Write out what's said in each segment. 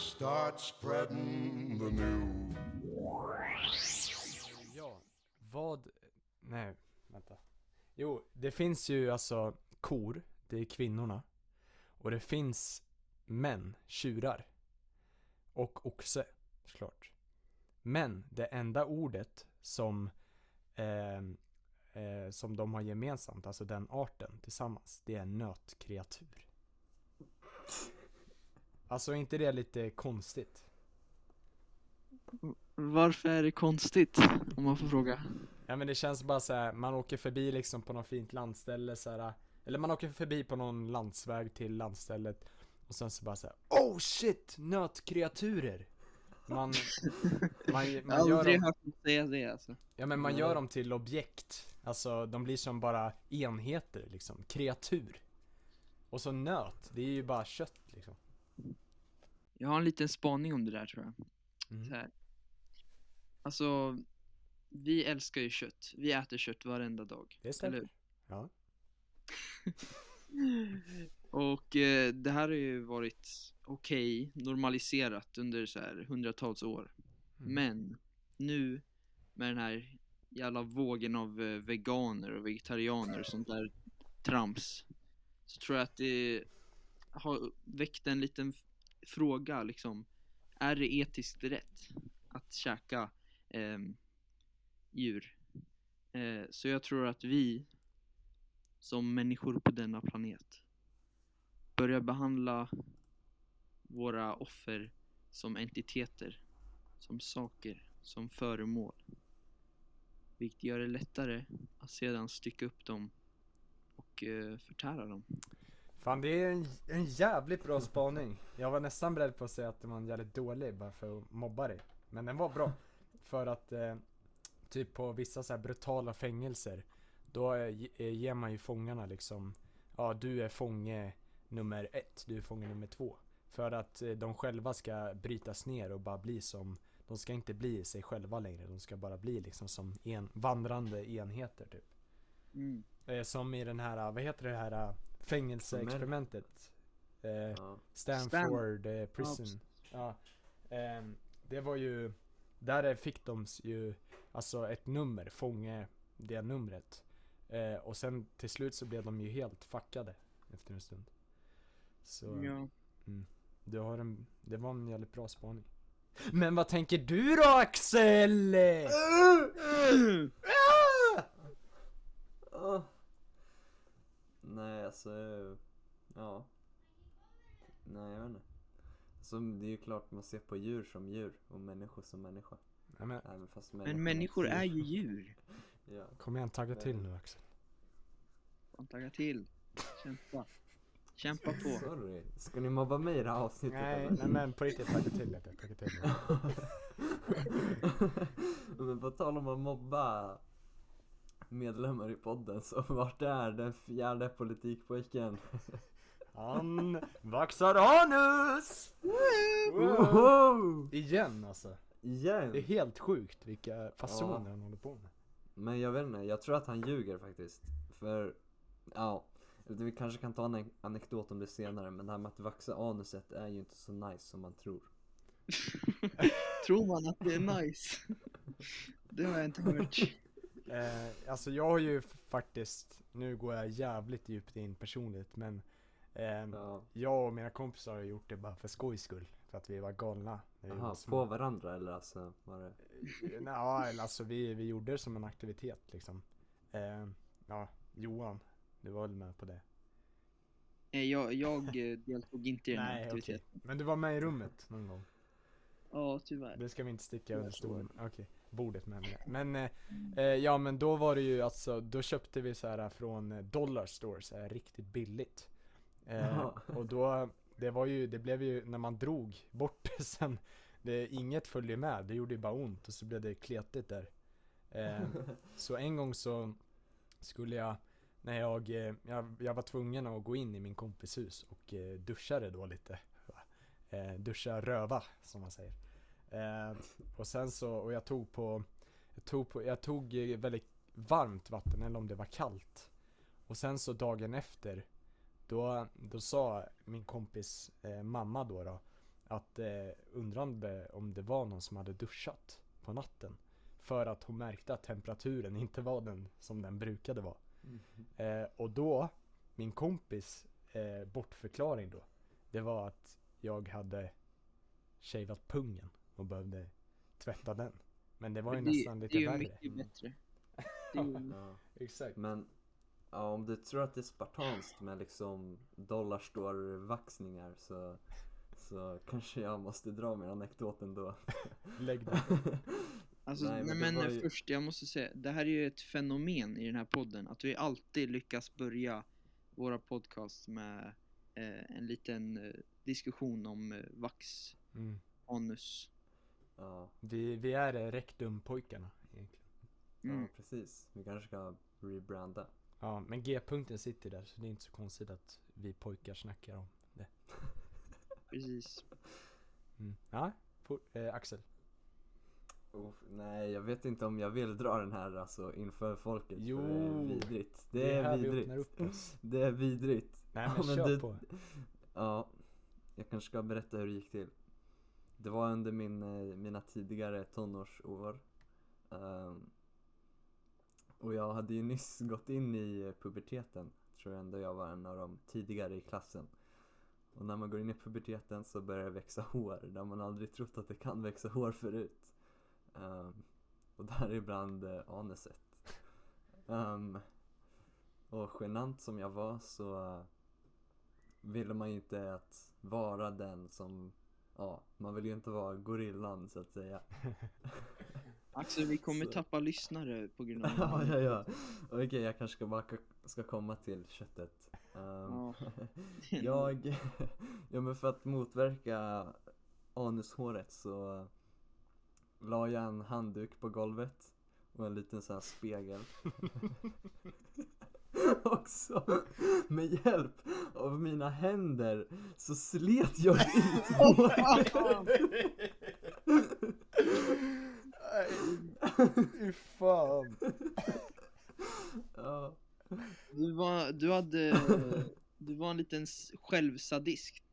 Start spreading the news. Ja, vad... Nej, vänta. Jo, det finns ju alltså kor, det är kvinnorna. Och det finns män, tjurar. Och oxe, såklart. Men det enda ordet som de har gemensamt, alltså den arten tillsammans, det är nötkreatur. Alltså, är inte det lite konstigt? Varför är det konstigt, om man får fråga? Ja, men det känns bara så här, man åker förbi liksom på något fint landställe så här, eller man åker förbi på någon landsväg till landstället och sen så bara så här, oh shit, nötkreaturer. Man gör dem, det, alltså. Ja, men man gör dem till objekt. Alltså, de blir som bara enheter liksom, kreatur. Och så nöt, det är ju bara kött liksom. Jag har en liten spaning om det där, tror jag. Mm. Så här. Alltså, vi älskar ju kött. Vi äter kött varenda dag. Det stämmer. Ja. Och det här har ju varit normaliserat under så här hundratals år. Mm. Men nu med den här jävla vågen av veganer och vegetarianer och sånt där trams, så tror jag att det har väckt en liten fråga liksom. Är det etiskt rätt att käka djur? Så jag tror att vi som människor på denna planet börjar behandla våra offer som entiteter, som saker, som föremål, vilket gör det lättare att sedan stycka upp dem och förtära dem. Fan, det är en jävligt bra spaning. Jag var nästan beredd på att säga att det var en jävligt dålig, bara för att mobba dig. Men den var bra. För att typ på vissa så här brutala fängelser, då ger man ju fångarna liksom, ja, du är fånge nummer 1, du är fånge nummer 2. För att de själva ska brytas ner och bara bli som, de ska inte bli sig själva längre, de ska bara bli liksom som vandrande enheter typ. Mm. Som i den här, vad heter det här fängelseexperimentet? Stanford Prison. Ja. Det var ju, där fick de ju alltså ett nummer, fånge det numret. Och sen till slut så blev de ju helt fuckade efter en stund. Så ja. Mm. Det var en jävligt bra spaning. Men vad tänker du då, Axel? Nej, alltså... Ja. Nej, jag vet inte. Alltså, det är ju klart man ser på djur som djur och människor som människor. Ja, men... Även fast människor är ju djur. Ja. Kom igen, tagga till nu, Axel. Kom, tagga till. Kämpa. Kämpa på. Sorry. Ska ni mobba mig i det här avsnittet? Nej, men på riktigt, tagga till. Men på tal om att mobba medlemmar i podden, så vart är den fjärde politikpojken? Han vaxar anus! Wow. Igen alltså. Igen. Det är helt sjukt vilka fasoner han håller på med. Men jag vet inte, jag tror att han ljuger faktiskt. För, ja, vi kanske kan ta en anekdot om det senare, men det här med att vaxa anuset är ju inte så nice som man tror. Tror man att det är nice? Det har jag inte hört. Alltså jag har ju faktiskt, nu går jag jävligt djupt in personligt, men jag och mina kompisar har gjort det bara för skojs skull, för att vi var galna. Jaha, på varandra eller alltså? Nej, alltså vi gjorde det som en aktivitet liksom. Ja, Johan, du var väl med på det? Nej, jag deltog inte i den aktiviteten. Okay. Men du var med i rummet någon gång? Ja, tyvärr. Det ska vi inte sticka under stolen. Okej. Bordet med mig. Men ja, men då var det ju alltså, då köpte vi så här från dollar stores, riktigt billigt. Och då det blev ju när man drog bort sen, det inget följde med. Det gjorde ju bara ont och så blev det kletigt där. Så en gång så skulle jag, när jag var tvungen att gå in i min kompis hus och duschade då lite. Duscha röva som man säger. Och sen så, och jag tog väldigt varmt vatten, eller om det var kallt. Och sen så dagen efter då sa min kompis mamma då att undrande om det var någon som hade duschat på natten, för att hon märkte att temperaturen inte var den som den brukade vara. Mm. Och då, min kompis bortförklaring då, det var att jag hade shavat pungen och behövde tvätta den. Men det var ju nästan lite värre. Det är ju mycket bättre. Ja, exakt. Men ja, om du tror att det är spartanskt med liksom dollarstore-vaxningar, så kanske jag måste dra med anekdoten då. Lägg det. Alltså, men först, jag måste säga, det här är ju ett fenomen i den här podden, att vi alltid lyckas börja våra podcast med en liten diskussion om vax, anus. Ja. Vi är rektumpojkarna egentligen. Mm. Ja, precis. Vi kanske ska rebranda. Ja, men G-punkten sitter där, så det är inte så konstigt att vi pojkar snackar om det. Precis. Mm. Ja, Axel. Nej, jag vet inte om jag vill dra den här alltså inför folket. Jo, för det är vidrigt. Det är vidrigt. Nej, men kör på. Ja, jag kanske ska berätta hur det gick till. Det var under mina tidigare tonårsår. Och jag hade ju nyss gått in i puberteten. Tror jag ändå jag var en av de tidigare i klassen. Och när man går in i puberteten så börjar det växa hår, där man aldrig trott att det kan växa hår förut. Och där ibland anuset. Och genant som jag var, så ville man ju inte att vara den som... Ja, man vill ju inte vara gorillan, så att säga. Axel, vi kommer tappa lyssnare på grund av... ja. Okej, jag kanske bara ska komma till köttet. Men för att motverka anushåret så la jag en handduk på golvet och en liten sån här spegel. Och så med hjälp av mina händer så slet jag ut håret. Nej, fan. Ja. Du var en liten självsadisk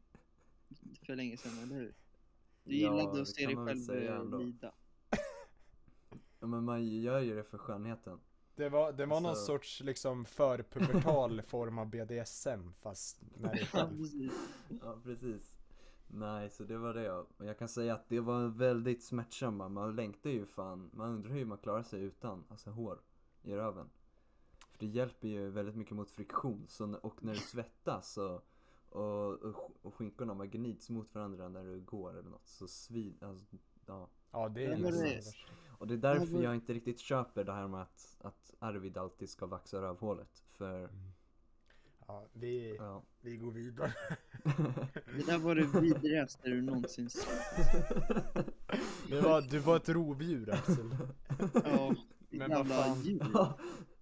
för länge sedan, eller hur? Du gillade att se dig själv lida. Ja, men man gör ju det för skönheten. Det var alltså... någon sorts liksom förpubertal form av BDSM, fast när det själv. Ja, precis. Nej, så det var det. Jag kan säga att det var väldigt smärtsamma. Man längtar ju fan. Man undrar hur man klarar sig utan hår i röven. För det hjälper ju väldigt mycket mot friktion. Och när du svettas och skinkorna man gnids mot varandra när du går eller något, så alltså, ja. Ja, det är ju. Och det är därför jag inte riktigt köper det här med att Arvid alltid ska vaxa rövhålet. För... Ja, vi går vidare. Det där var det vidrigaste du någonsin sa. Du var ett rovdjur, Axel. Ja, men vad fan.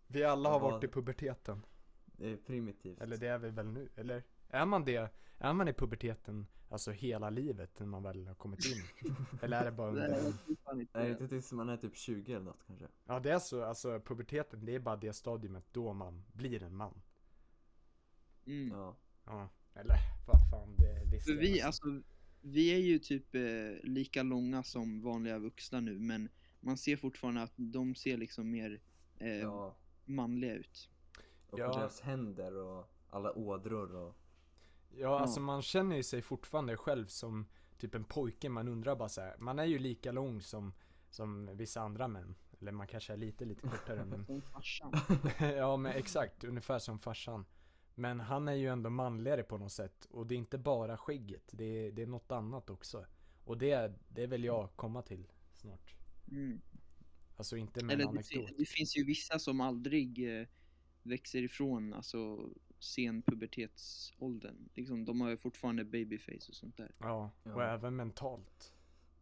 Vi alla har varit i puberteten. Det är primitivt. Eller det är vi väl nu, eller? Är man det? Är man i puberteten alltså hela livet när man väl har kommit in? Eller är det bara under... Nej, inte tills man är typ 20 eller något kanske. Ja, det är så. Alltså puberteten, det är bara det stadiumet då man blir en man. Mm. Ja. Eller vad fan det visste jag. Vi är ju typ lika långa som vanliga vuxna nu. Men man ser fortfarande att de ser liksom mer manliga ut. Och deras händer och alla ådror och... Ja, alltså man känner ju sig fortfarande själv som typ en pojke. Man undrar bara så här, man är ju lika lång som vissa andra män. Eller man kanske är lite kortare. Men... Som farsan. Ja, men exakt. Ungefär som farsan. Men han är ju ändå manligare på något sätt. Och det är inte bara skägget. Det är något annat också. Och det vill jag komma till snart. Mm. Alltså inte med eller en anekdot. Det finns ju vissa som aldrig växer ifrån, alltså... sen pubertetsåldern. Liksom, de har ju fortfarande babyface och sånt där. Ja, och även mentalt.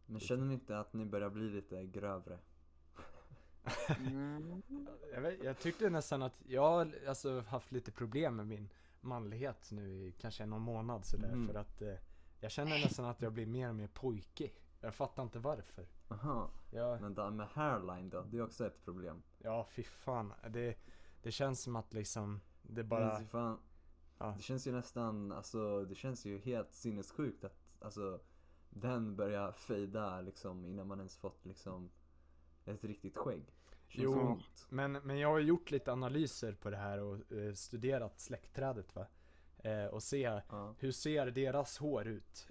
Men känner ni inte att ni börjar bli lite grövre? Jag tyckte nästan att jag har alltså haft lite problem med min manlighet nu i kanske någon månad sådär, för att jag känner nästan att jag blir mer och mer pojke. Jag fattar inte varför. Aha. Men där med hairline då, det är också ett problem. Ja, fy fan. Det känns som att liksom det bara... Det känns ju nästan, alltså det känns ju helt sinnessjukt att, alltså den börjar fejda liksom, innan man ens fått liksom, ett riktigt skägg. Jo, men jag har gjort lite analyser på det här och studerat släktträdet, va? Och se hur ser deras hår ut.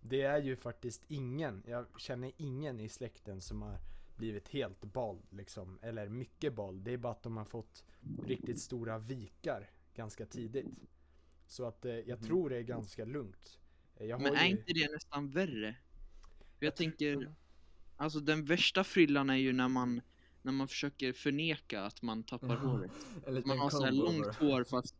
Det är ju faktiskt ingen, jag känner ingen i släkten som har blivit helt bald liksom, eller mycket bald. Det är bara att de har fått riktigt stora vikar ganska tidigt. Så att jag tror det är ganska lugnt. Men är ju... inte det nästan värre? För jag tänker, alltså den värsta frillan är ju när man försöker förneka att man tappar håret. Man har så här långt hår fast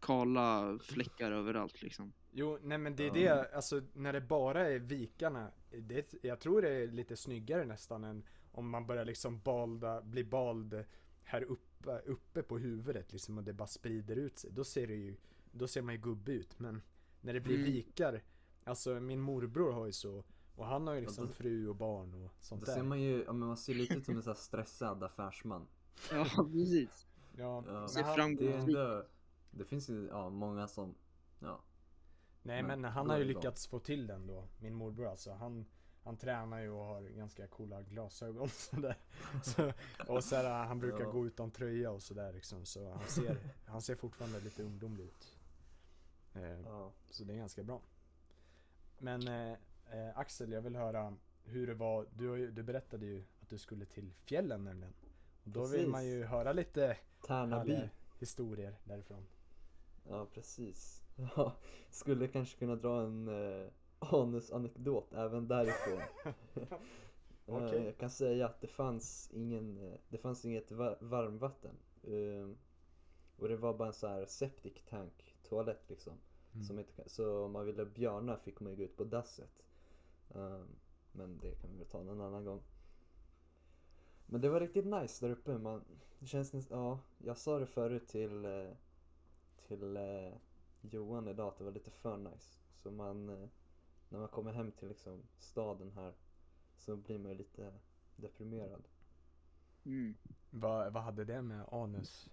kala fläckar överallt liksom. Jo, nej men det är det, alltså när det bara är vikarna, det, jag tror det är lite snyggare nästan än om man börjar liksom bli bald här uppe på huvudet liksom och det bara sprider ut sig. Då ser man ju gubbe ut, men när det blir vikar, alltså min morbror har ju så, och han har ju liksom fru och barn och sånt där. Då ser man ju, ja, men man ser lite ut som en sån här stressad affärsman. Ja, precis. Ja, det finns ju många som, nej, men han har ju lyckats få till den då, min morbror alltså. Han tränar ju och har ganska coola glasögon sådär. Och så här, han brukar gå utan tröja och sådär liksom. Så han ser fortfarande lite ungdomlig ut. Så det är ganska bra. Men Axel, jag vill höra hur det var. Du berättade ju att du skulle till fjällen nämligen. Och då vill man ju höra lite historier därifrån. Ja, precis. Ja, skulle kanske kunna dra en anusanekdot även därifrån. Okay. Jag kan säga att det fanns inget varmvatten. Och det var bara en så här septic tank toalett liksom. Så om man ville björna fick man ju gå ut på dasset. Men det kan vi väl ta någon annan gång. Men det var riktigt nice där uppe. Det känns, jag sa det förut till Johan idag att det var lite för nice. Så när man kommer hem till liksom staden här så blir man ju lite deprimerad. Vad hade det med anus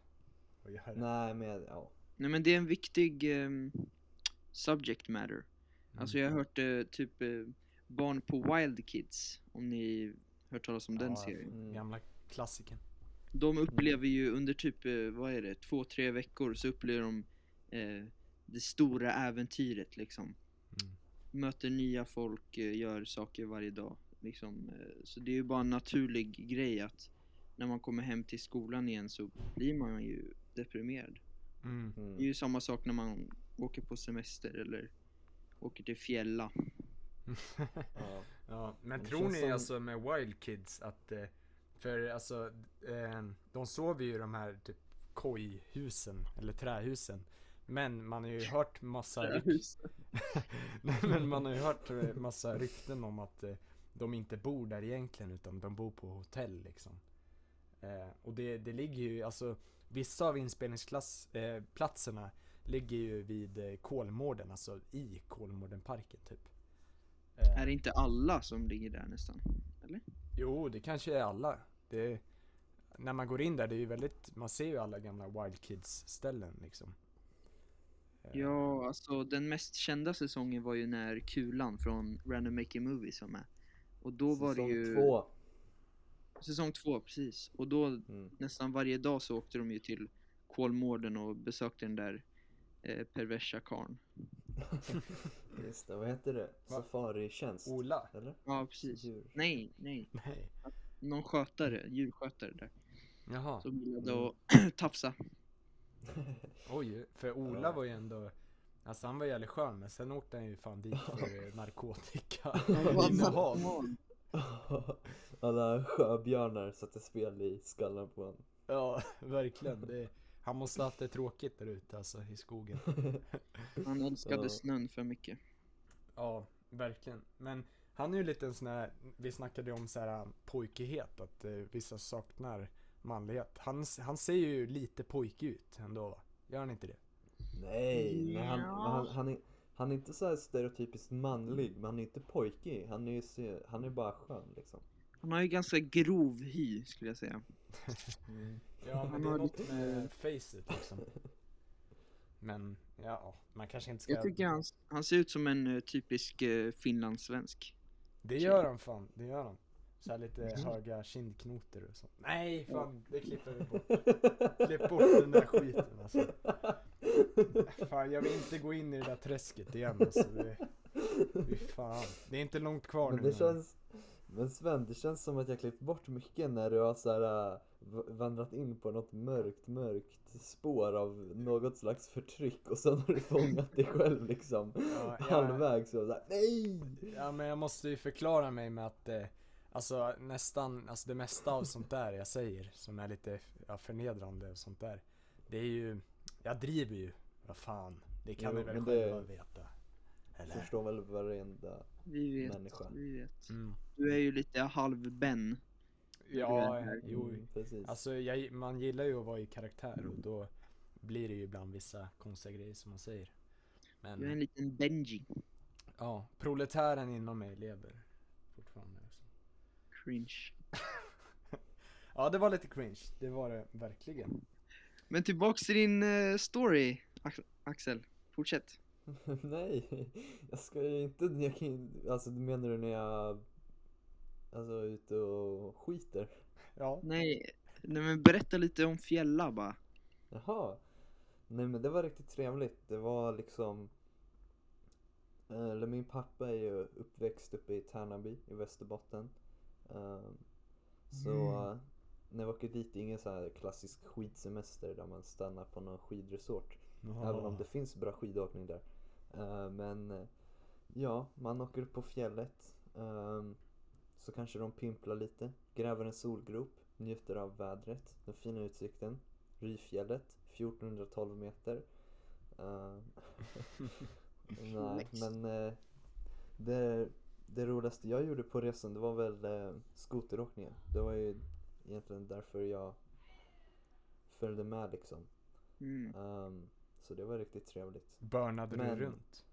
att göra? Nej, men det är en viktig subject matter. Alltså jag har hört typ barn på Wild Kids, om ni hört talas om den serien. Gamla klassiken. De upplever ju under typ 2-3 veckor så upplever de det stora äventyret liksom. Möter nya folk, gör saker varje dag liksom. Så det är ju bara en naturlig grej att när man kommer hem till skolan igen så blir man ju deprimerad. Det är ju samma sak när man åker på semester eller åker till fjälla. Men det tror ni som... alltså med Wild Kids att för alltså de sover ju i de här typ kojhusen eller trähusen. Men man har ju hört massa rykten om att de inte bor där egentligen utan de bor på hotell liksom. Och det ligger ju alltså vissa av inspelningsplatserna ligger ju vid Kolmården, alltså i Kolmårdenparken typ. Är det inte alla som ligger där nästan? Eller? Jo, det kanske är alla. När man går in där, det är ju väldigt, man ser ju alla gamla Wild Kids-ställen liksom. Ja, alltså den mest kända säsongen var ju när Kulan från Random Making Movies var med. Och då var det ju... Säsong 2, precis. Och då nästan varje dag så åkte de ju till Kolmården och besökte den där perversa karn. Just det, vad heter det? Safaritjänst? Ola? Eller? Ja, precis. Nej. Någon djurskötare där. Jaha. Som ville då tafsa. Oj, för Ola var ju ändå, alltså han var jävligt skön, men sen åkte han ju fan dit för narkotika innehav. Alla sjöbjörnar satte spel i skallen på honom. Ja, verkligen. Han måste ha haft det tråkigt där ute alltså, i skogen. Han älskade snön för mycket. Ja, verkligen. Men han är ju lite en sån här, vi snackade om så här pojkighet, att vissa saknar manlighet. Han ser ju lite pojkig ut ändå. Gör han inte det? Nej, men han är inte så här stereotypiskt manlig, men han är inte pojkig. Han är bara skön liksom. Han har ju ganska grov hy skulle jag säga. Ja, men det är något med facet liksom. Men ja, man kanske inte ska... Jag tycker han ser ut som en typisk finlandssvensk. Det gör han fan, det gör han. Så här lite höga kindknoter och sånt. Nej, fan, det klipper vi bort. Klipp bort den där skiten alltså. Fan, jag vill inte gå in i det där träsket igen alltså. Fan. Det är inte långt kvar men nu. Men Sven, det känns som att jag klippt bort mycket när du har så här, vandrat in på något mörkt spår av något slags förtryck och sen har du fångat dig själv liksom halvvägs och så här, nej! Ja, men jag måste ju förklara mig med att alltså nästan, alltså det mesta av sånt där jag säger som är lite förnedrande och sånt där, det är ju, jag driver ju, vad fan, det kan vi väl själva veta. Eller? Förstår väl varenda människa. Vi vet. Mm. Du är ju lite halvben. Ja, jo. Precis. Alltså, man gillar ju att vara i karaktär och då blir det ju ibland vissa konstiga grejer som man säger. Men, du är en liten Benji. Ja, proletären inom mig lever fortfarande. Också. Cringe. Ja, det var lite cringe. Det var det verkligen. Men tillbaks till din story, Axel. Fortsätt. Nej, jag ska ju inte, alltså menar du när jag alltså är ute och skiter? Ja. Nej, men berätta lite om Fjälla bara. Jaha, nej men det var riktigt trevligt, det var liksom, min pappa är ju uppväxt uppe i Tärnaby i Västerbotten. Så när jag åker dit, det är ingen så här klassisk skidsemester där man stannar på någon skidresort. Även om det finns bra skidåkning där. Men ja, man åker upp på fjället, så kanske de pimplar lite, gräver en solgrop, njuter av vädret, den fina utsikten, Ryfjället, 1412 meter. Nej, men det roligaste jag gjorde på resan, det var väl skoteråkningen. Det var ju egentligen därför jag följde med liksom. Så det var riktigt trevligt. Börnade du runt?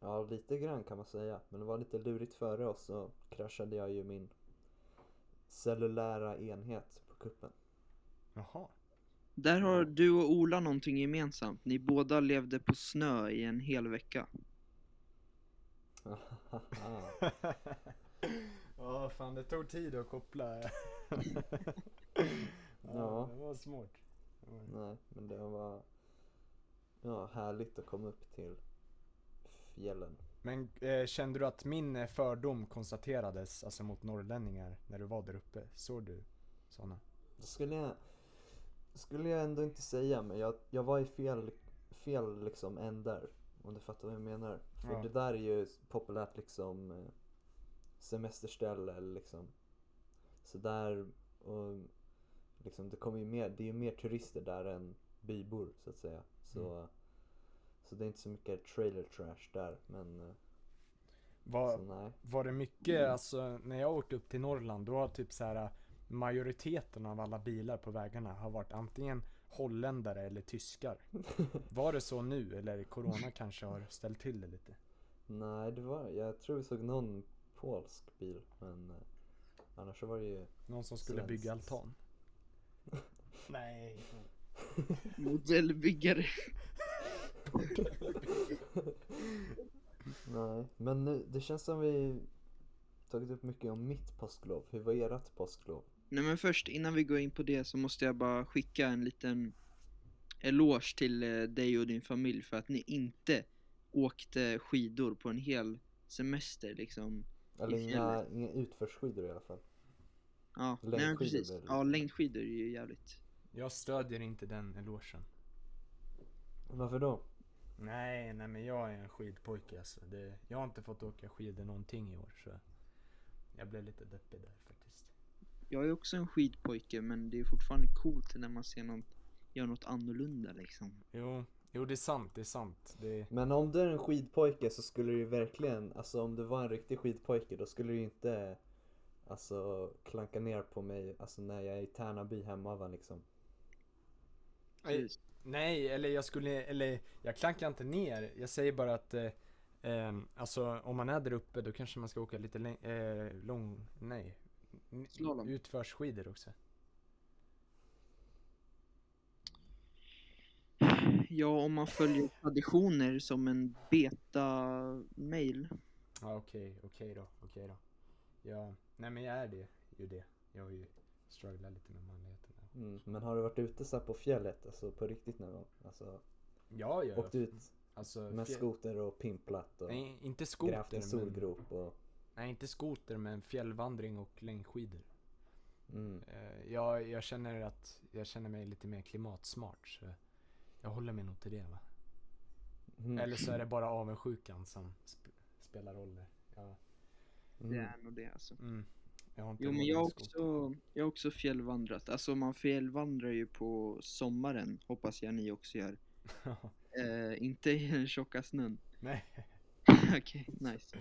Ja, lite grann kan man säga. Men det var lite lurigt före oss, så kraschade jag ju min cellulära enhet på kuppen. Jaha. Där har du och Ola någonting gemensamt. Ni båda levde på snö i en hel vecka. Ja, fan, det tog tid att koppla. Ja, det var smart. Nej, men det var... Ja, härligt att komma upp till fjällen. Men kände du att min fördom konstaterades alltså mot norrlänningar när du var där uppe? Såg du sådana? Det skulle jag ändå inte säga, men jag var i fel liksom ändar, om du fattar vad jag menar. För det där är ju populärt liksom semesterställe liksom. Så där och liksom det kommer ju mer, det är ju mer turister där än bybor så att säga. Så det är inte så mycket trailer trash där, men var det mycket alltså när jag åkte upp till Norrland, då har typ så här majoriteten av alla bilar på vägarna har varit antingen holländare eller tyskar. Var det så nu, eller corona kanske har ställt till det lite? Nej, jag tror vi såg någon polsk bil, men annars så var det ju någon som skulle bygga altan. Nej. Modellbyggare. Nej, men nu, det känns som vi tagit upp mycket om mitt påsklov. Hur var ert påsklov? Nej, men först innan vi går in på det så måste jag bara skicka en liten eloge till dig och din familj för att ni inte åkte skidor på en hel semester liksom. Eller inga utförsskidor i alla fall. Ja, nej, precis. Ja, längdskidor är ju jävligt. Jag stödjer inte den elogen. Varför då? Nej, men jag är en skidpojke alltså. Jag har inte fått åka skidor någonting i år, så jag blev lite deppig där faktiskt. Jag är också en skidpojke, men det är fortfarande coolt när man ser någon gör något annorlunda liksom. Jo, det är sant. Men om du är en skidpojke så skulle du verkligen, alltså om du var en riktig skidpojke, då skulle du inte alltså klanka ner på mig alltså när jag är i Tärnaby hemma va liksom. Nej, eller jag klankar inte ner. Jag säger bara att alltså om man är där uppe då kanske man ska åka lite slalom. Utförsskidor också. Ja, om man följer traditioner som en beta-mail. Ja, okej då. Ja, nej men jag är det ju det. Jag har ju strugglat lite med manligheten. Men har du varit ute så här på fjället, alltså på riktigt någon gång? Alltså, ja. Åkt ut alltså, med skoter och pimplat och nej, inte skoter, grävt en solgrop och... Nej, inte skoter men fjällvandring och längdskidor. Mm. Jag känner mig lite mer klimatsmart så jag håller mig nog till det, va? Mm. Eller så är det bara avundsjukan som spelar roller. Ja. Mm. Det är nog det alltså. Mm. Jag har också fjällvandrat. Alltså man fjällvandrar ju på sommaren, hoppas jag ni också gör. Inte i den tjocka snön. Nej. Okej, nice.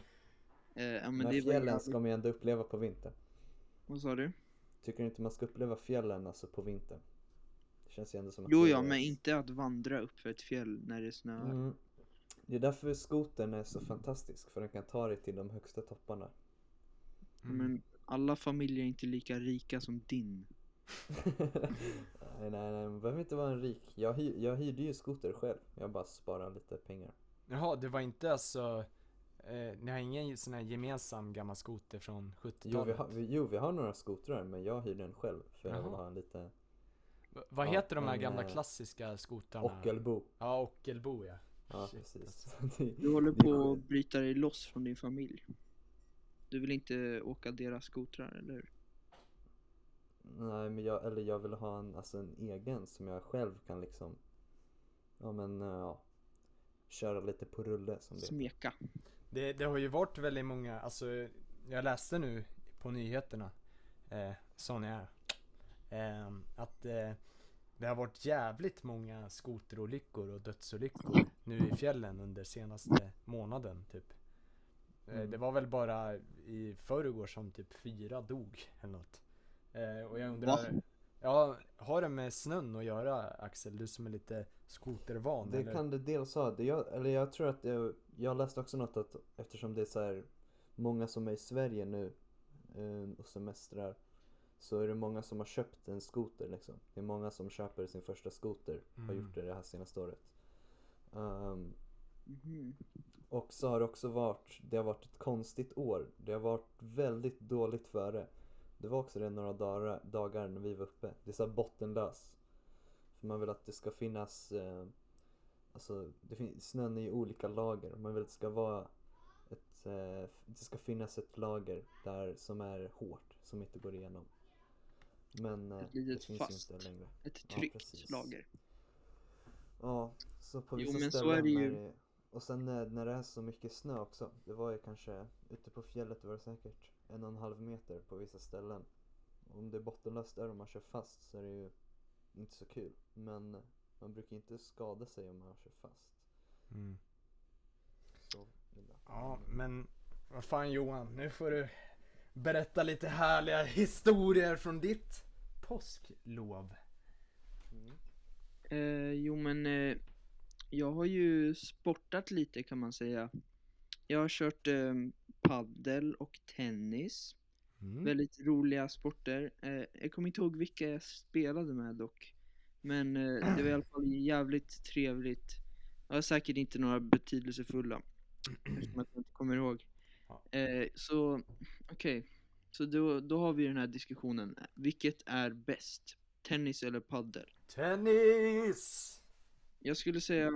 Men det fjällen ska man ju ändå uppleva på vintern. Vad sa du? Tycker du inte man ska uppleva fjällen alltså på vintern? Det känns ju ändå som att men inte att vandra upp för ett fjäll när det snöar. Mm. Det är därför skotern är så fantastisk, för den kan ta dig till de högsta topparna. Mm. Men alla familjer är inte lika rika som din. Nej, man behöver inte vara en rik. Jag hyrde ju skoter själv. Jag bara sparade lite pengar. Jaha, det var inte alltså... ni har ingen sån här gemensam gammal skoter från 70-talet? Jo, vi har några skotrar, men jag hyrde en själv. För jag vill ha en lite... Vad heter de här gamla klassiska skotarna? Ockelbo. Ja, Ockelbo, ja. Ja, shit, precis. Alltså. Du håller på att bryta dig loss från din familj. Du vill inte åka deras skotrar, eller hur? Nej, men jag vill ha en egen som jag själv kan liksom... Ja, men ja. Köra lite på rulle som det. Smeka. Det har ju varit väldigt många, alltså jag läste nu på nyheterna sån jag är att det har varit jävligt många skoterolyckor och dödsolyckor nu i fjällen under senaste månaden typ. Det var väl bara i förrgår som typ 4 dog eller något. Och jag undrar har det med snön att göra, Axel? Du som är lite skotervan. Det kan det dels ha. Jag tror att jag läste också något att eftersom det är så här många som är i Sverige nu och semestrar, så är det många som har köpt en skoter liksom. Det är många som köper sin första skoter och har gjort det här senaste året. Och så har det också varit, det har varit ett konstigt år. Det har varit väldigt dåligt före. Det var också det några dagar när vi var uppe. Det är så här bottenlös. För man vill att det ska finnas... snön är i olika lager. Man vill att det ska vara ett... det ska finnas ett lager där som är hårt. Som inte går igenom. Men det finns fast, inte längre. Ett tryckt lager. Ja, så på vissa ställen så är det ju... Och sen när det är så mycket snö också. Det var ju kanske... Ute på fjället var det säkert 1,5 meter på vissa ställen. Om det är bottenlöst där och man kör fast så är det ju inte så kul. Men man brukar inte skada sig om man kör fast. Mm. Så illa. Ja, men vad fan Johan, nu får du berätta lite härliga historier från ditt påsklov. Mm. Jag har ju sportat lite kan man säga. Jag har kört paddel och tennis. Väldigt roliga sporter. Jag kommer inte ihåg vilka jag spelade med dock. Men det var i alla fall jävligt trevligt. Jag har säkert inte några betydelsefulla som jag inte kommer ihåg. Så okej. Så då har vi den här diskussionen. Vilket är bäst? Tennis eller paddel? Tennis! Jag skulle säga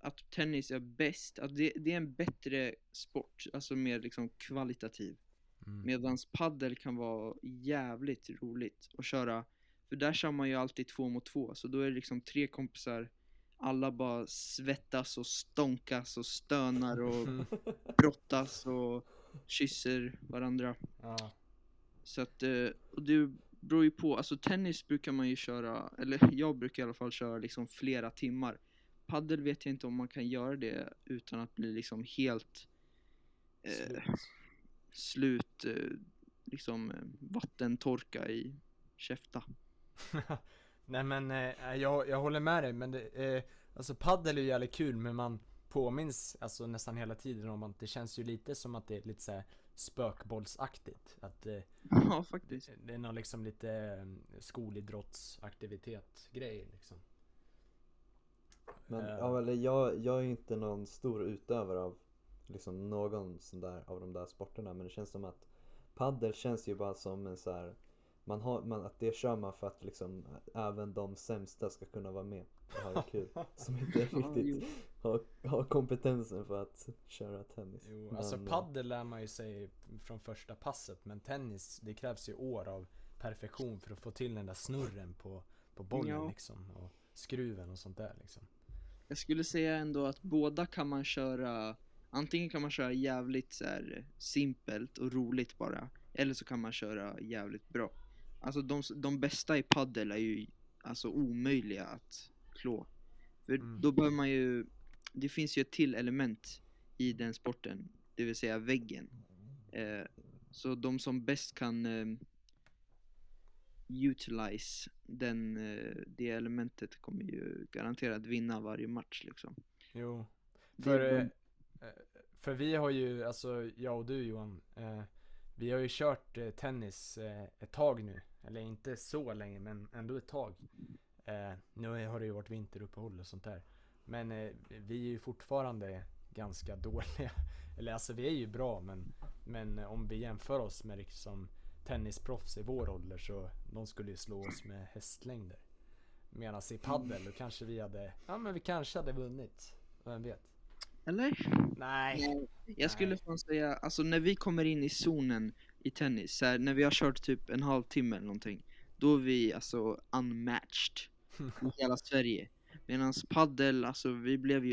att tennis är bäst. Att det är en bättre sport. Alltså mer liksom kvalitativ. Medans paddel kan vara jävligt roligt att köra. För där kör man ju alltid 2 mot 2. Så då är det liksom 3 kompisar. Alla bara svettas och stånkas och stönar och brottas och kysser varandra. Ja. Så att det beror ju på. Alltså tennis brukar man ju köra. Eller jag brukar i alla fall köra liksom flera timmar. Paddel vet jag inte om man kan göra det utan att bli liksom helt vattentorka i käfta. Nej men jag håller med dig, men alltså paddel är ju jävligt kul, men man påminns alltså nästan hela tiden om att det känns ju lite som att det är lite så här spökbollsaktigt, att ja, faktiskt. Det är någon liksom lite skolidrottsaktivitet grej liksom. Men jag är inte någon stor utövare av liksom någon sån där av de där sporterna, men det känns som att paddel känns ju bara som en så här, att det kör man för att liksom även de sämsta ska kunna vara med och ha kul, som inte riktigt har kompetensen för att köra tennis. Jo, men, alltså paddel lär man ju sig från första passet, men tennis, det krävs ju år av perfektion för att få till den där snurren på bollen liksom, och skruven och sånt där liksom. Jag skulle säga ändå att båda kan man köra. Antingen kan man köra jävligt så här simpelt och roligt bara, eller så kan man köra jävligt bra. Alltså de bästa i paddel är ju alltså omöjliga att slå. För då bör man ju, det finns ju ett till element i den sporten, det vill säga väggen. Så de som bäst kan utilize det elementet kommer ju garanterat vinna varje match liksom. Jo, för vi har ju, alltså jag och du Johan, vi har ju kört tennis ett tag nu, eller inte så länge men ändå ett tag. Nu har det ju varit vinteruppehåll och sånt där, men vi är ju fortfarande ganska dåliga, eller alltså vi är ju bra, men om vi jämför oss med liksom tennisproffs i vår ålder, så de skulle ju slå oss med hästlängder, medan i paddel och kanske vi kanske hade vunnit, vem vet. Eller? Nej. Jag skulle fan säga, alltså när vi kommer in i zonen i tennis, så här, när vi har kört typ en halvtimme eller någonting, då är vi alltså unmatched i hela Sverige. Medan paddel, alltså vi blev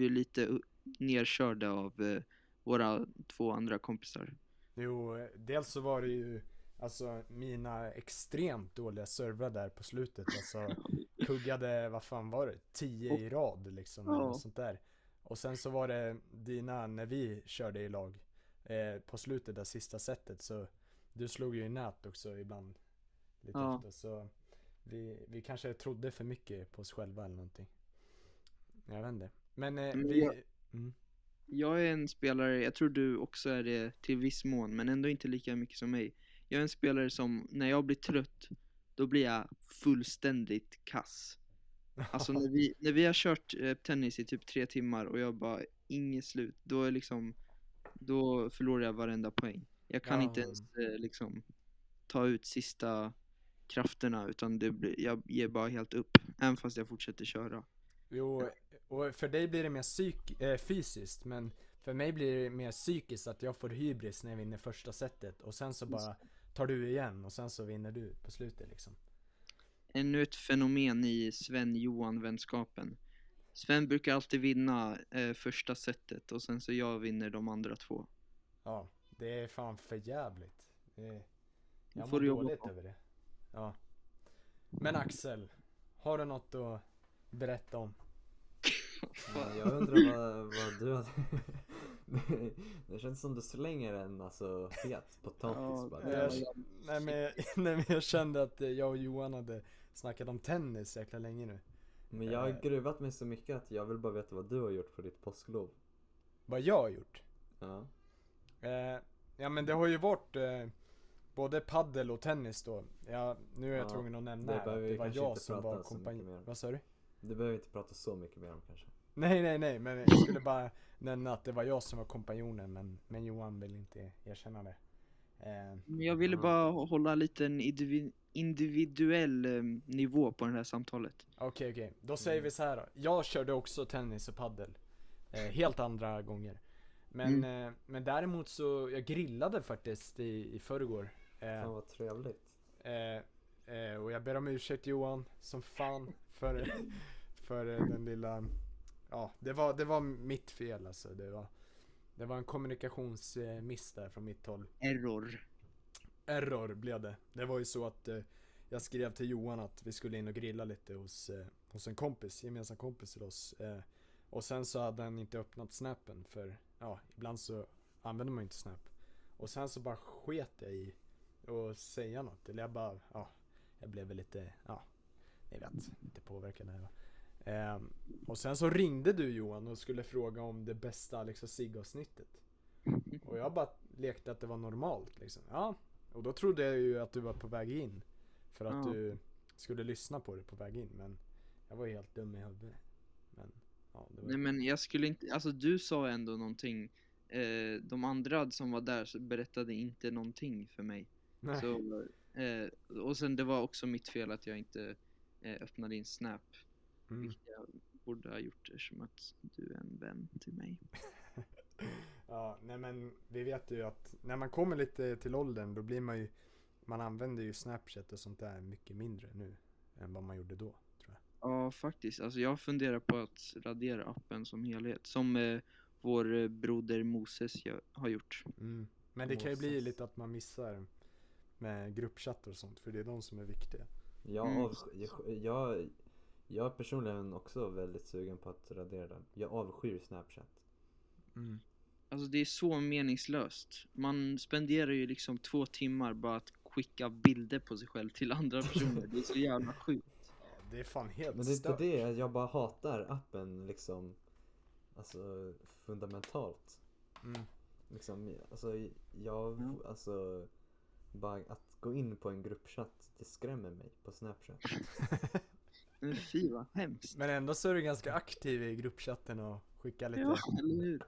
ju lite nerkörda av våra två andra kompisar. Jo, dels så var det ju alltså mina extremt dåliga servrar där på slutet, alltså kuggade, vad fan var det, 10 i rad liksom, eller sånt där. Och sen så var det dina, när vi körde i lag på slutet där sista setet, så du slog ju i nät också ibland lite efter, så vi kanske trodde för mycket på oss själva eller någonting. Jag vet inte. Men jag är en spelare, jag tror du också är det till viss mån, men ändå inte lika mycket som mig. Jag är en spelare som, när jag blir trött, då blir jag fullständigt kass. Alltså när vi har kört tennis i typ 3 timmar och jag bara, inget slut, då är liksom, då förlorar jag varenda poäng. Jag kan inte ens liksom ta ut sista krafterna, utan jag ger bara helt upp, även fast jag fortsätter köra. Jo, och för dig blir det mer fysiskt, men för mig blir det mer psykiskt, att jag får hybris när jag vinner första setet, och sen så bara tar du igen, och sen så vinner du på slutet liksom. Ännu ett fenomen i Sven-Johan-vänskapen. Sven brukar alltid vinna första setet, och sen så jag vinner de andra 2. Ja, det är fan för jävligt. Jag får dåligt över det. Ja. Men Axel, har du något att berätta om? Ja, jag undrar vad du hade. Det känns som du slänger en alltså fet potatis bara. Jag kände att jag och Johan hade snackat om tennis jäkla länge nu. Men jag har gruvat mig så mycket att jag vill bara veta vad du har gjort på ditt påsklov. Vad jag har gjort? Ja. Ja, men det har ju varit både paddel och tennis då. Ja, nu är jag tvungen att nämna det var jag som var kompanjon. Vad sa du? Du behöver inte prata så mycket mer om kanske. Nej, men jag skulle bara nämna att det var jag som var kompanjonen, men Johan vill inte erkänna det. Jag ville bara hålla lite en individuell nivå på det här samtalet. Okej. Då säger vi så här då. Jag körde också tennis och paddel. Helt andra gånger. Men däremot så, jag grillade faktiskt i förrgår. Fan vad trevligt. Och jag ber om ursäkt Johan som fan för den lilla, ja, det var mitt fel alltså, det var en kommunikationsmiss där från mitt håll. Error blev det. Det var ju så att jag skrev till Johan att vi skulle in och grilla lite hos en kompis, gemensam kompis till oss, och sen så hade han inte öppnat snappen, för ja, ibland så använder man ju inte snap, och sen så bara sket jag i och säga något, eller jag bara, ja, jag blev väl lite, ja, ni vet, lite påverkad här va. Och sen så ringde du Johan och skulle fråga om det bästa Alex och Sigge-avsnittet. Och jag bara lekte att det var normalt liksom. Ja, och då trodde jag ju att du var på väg in, för att du skulle lyssna på det på väg in. Men Jag var ju helt dum i huvudet. Men ja, det var... Nej, men jag skulle inte, alltså du sa ändå någonting. De andra som var där berättade inte någonting för mig. Nej. Så, och sen det var också mitt fel att jag inte öppnade in Snap. Vilket jag borde ha gjort, som att du är en vän till mig. Ja, nej men vi vet ju att när man kommer lite till åldern, då blir man ju, man använder ju Snapchat och sånt där mycket mindre nu än vad man gjorde då, tror jag. Ja, faktiskt. Alltså jag funderar på att radera appen som helhet, som vår broder Moses har gjort. Men det kan ju bli lite att man missar med gruppchattar och sånt, för det är de som är viktiga. Jag personligen också väldigt sugen på att radera den. Jag avskyr Snapchat. Alltså det är så meningslöst. Man spenderar ju liksom 2 timmar bara att skicka bilder på sig själv till andra personer. Det är så jävla sjukt. Det är fan helt. Men det är inte det, jag bara hatar appen liksom. Alltså fundamentalt. Liksom, alltså bara att gå in på en gruppchatt, det skrämmer mig på Snapchat. Fy, vad hemskt. Men ändå så är du ganska aktiv i gruppchatten och skickar lite. Ja, eller hur?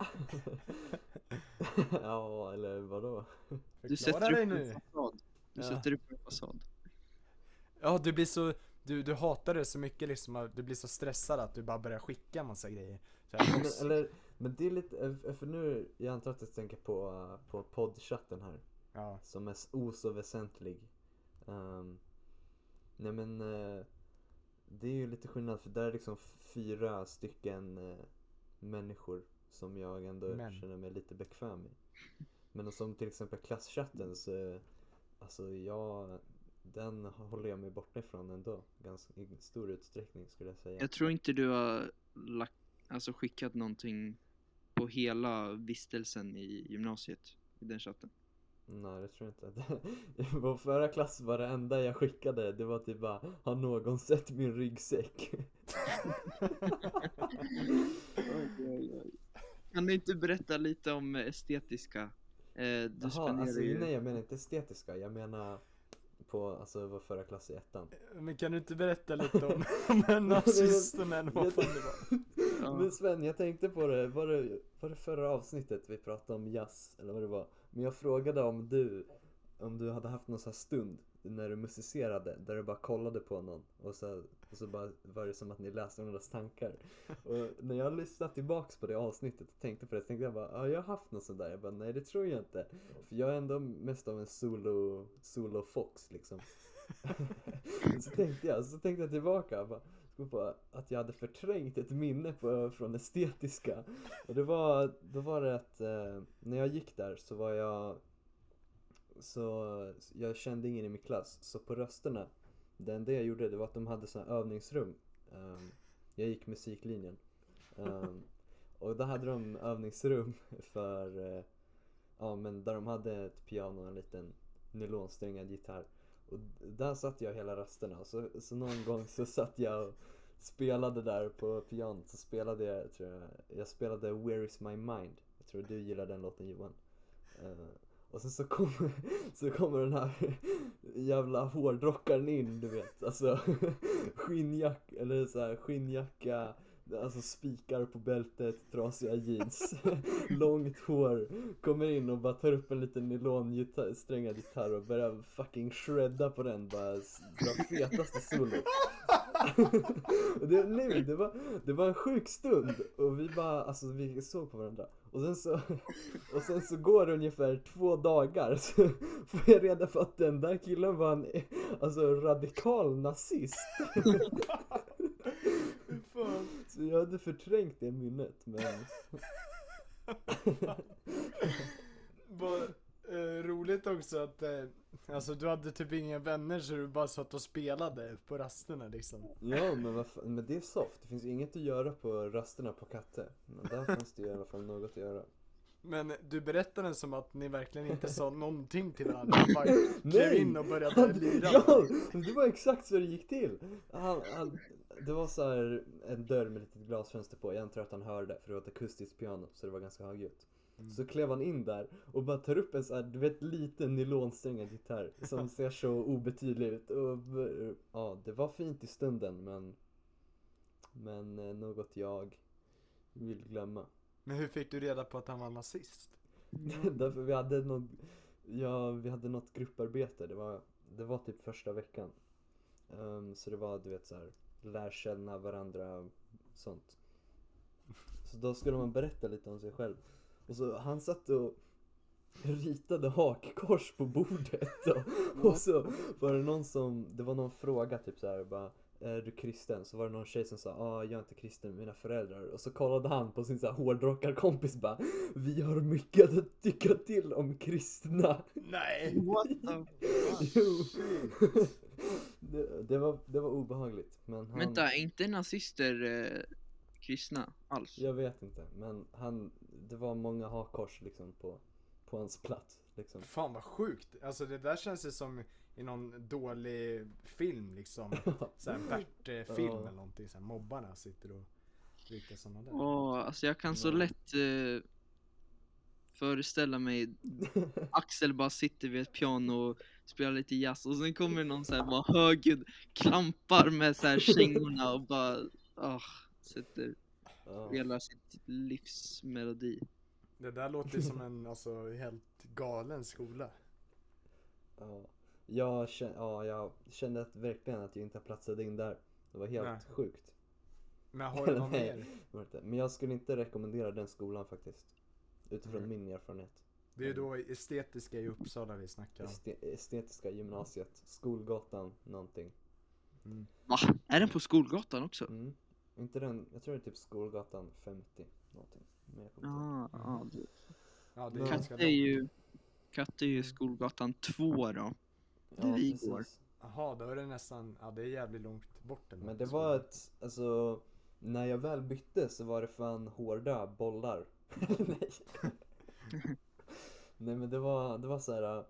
Ja, eller vadå? Du sätter dig nu. Du sätter upp en fasad. Ja, du blir så... Du hatar det så mycket liksom, du blir så stressad att du bara börjar skicka massa grejer. Så men det är lite... För nu, jag antar att jag tänker på poddchatten här. Ja. Som är så väsentlig. Nej men... Det är ju lite skillnad, för där är liksom 4 stycken människor som jag ändå känner mig lite bekväm i. Men som till exempel klasschatten, så alltså den håller jag mig borta ifrån ändå ganska i stor utsträckning, skulle jag säga. Jag tror inte du har skickat någonting på hela vistelsen i gymnasiet i den chatten. Nej, det tror jag inte. Vår förra klass var det enda jag skickade. Det var typ bara, har någon sett min ryggsäck? Oj. Kan du inte berätta lite om estetiska? Jag menar inte estetiska. Jag menar på vår förra klass i 1:an. Men kan du inte berätta lite om nazisterna? Vad fan det var? Ja. Men Sven, jag tänkte på det. Var det förra avsnittet vi pratade om jazz eller vad det var? Men jag frågade om du hade haft någon sån här stund när du musicerade, där du bara kollade på någon och så bara var det som att ni läste några tankar. Och när jag lyssnade tillbaks på det avsnittet och tänkte på det, tänkte jag bara, jag har haft något sån där. Jag bara, nej, det tror jag inte. För jag är ändå mest av en solo fox liksom. Så tänkte jag tillbaka bara, på att jag hade förträngt ett minne från estetiska. Och då var det att när jag gick där så var jag jag kände ingen i min klass, så på rösterna, det jag gjorde, det var att de hade såna övningsrum. Jag gick musiklinjen. Och då hade de övningsrum för där de hade ett piano och en liten nylonsträngad gitarr. Och där satt jag hela rasterna. Så någon gång så satt jag och spelade där på pianot. Så spelade jag, tror jag spelade Where Is My Mind. Jag tror du gillar den låten, Johan. Och sen så kommer den här jävla hårdrockaren in, du vet. Alltså skinnjacka, alltså spikar på bältet, trasiga jeans, långt hår, kommer in och bara tar upp en liten nylonsträngad gitarr och börjar fucking shredda på den, bara dra fetaste solot. Det var en sjuk stund, och vi bara, alltså vi såg på varandra. Och sen så går det ungefär 2 dagar, så får jag reda på att den där killen var en radikal nazist. Så jag hade förträngt det minnet, men... Bara, roligt också att du hade typ inga vänner, så du bara satt och spelade på rasterna liksom. Ja, men det är soft. Det finns inget att göra på rasterna på Katte. Men där fanns det i alla fall något att göra. Men du berättade som att ni verkligen inte sa någonting till varandra. Bara klev in och började lira. Ja, det var exakt så det gick till. Det var så här en dörr med lite glasfönster på. Jag antar att han hörde, för det var ett akustiskt piano, så det var ganska högljutt. Så klev han in där och bara tar upp en så här, du vet, liten nylonsträngad gitarr som ser så obetydlig ut. Och, ja, det var fint i stunden, men men något jag vill glömma. Men hur fick du reda på att han var nazist? Därför vi hade något grupparbete. Det var typ första veckan. Så det var, du vet, så här, lär känna varandra, sånt. Så då skulle man berätta lite om sig själv. Och så han satt och ritade hakkors på bordet. Och så var det någon som, det var någon fråga typ så här, bara, är du kristen? Så var det någon tjej som sa, jag är inte kristen, mina föräldrar. Och så kollade han på sin så här hårdrockarkompis, bara, vi har mycket att tycka till om kristna. Nej, what the fuck? Det var obehagligt. Men vänta, är inte nazister kristna alls? Jag vet inte, men det var många hakkors liksom på hans plats liksom. Fan vad sjukt. Alltså det där känns ju som i någon dålig film liksom. Så en Bert-film eller någonting, så mobbarna sitter och riktar såna där. Alltså jag kan så lätt föreställa mig Axel bara sitter vid ett piano och spelar lite jazz och sen kommer någon så här bara högljudd klampar med så här kängorna och bara sitter spelar sitt livsmelodi. Det där låter som en helt galen skola. Jag kände verkligen att jag inte platsade in där. Det var helt sjukt. Men har du någon mer? Men jag skulle inte rekommendera den skolan faktiskt. Utifrån min erfarenhet. Det är ju då estetiska i Uppsala vi snackar om. Estetiska gymnasiet. Skolgatan, någonting. Mm. Är den på Skolgatan också? Mm. Inte den, jag tror det är typ Skolgatan 50 någonting. Det Katte är ju Skolgatan 2 då. Ja, vi går. Jaha, då är det nästan, det är jävligt långt bort. Men det var ett, när jag väl bytte så var det fan hårda bollar. Nej men det var så här,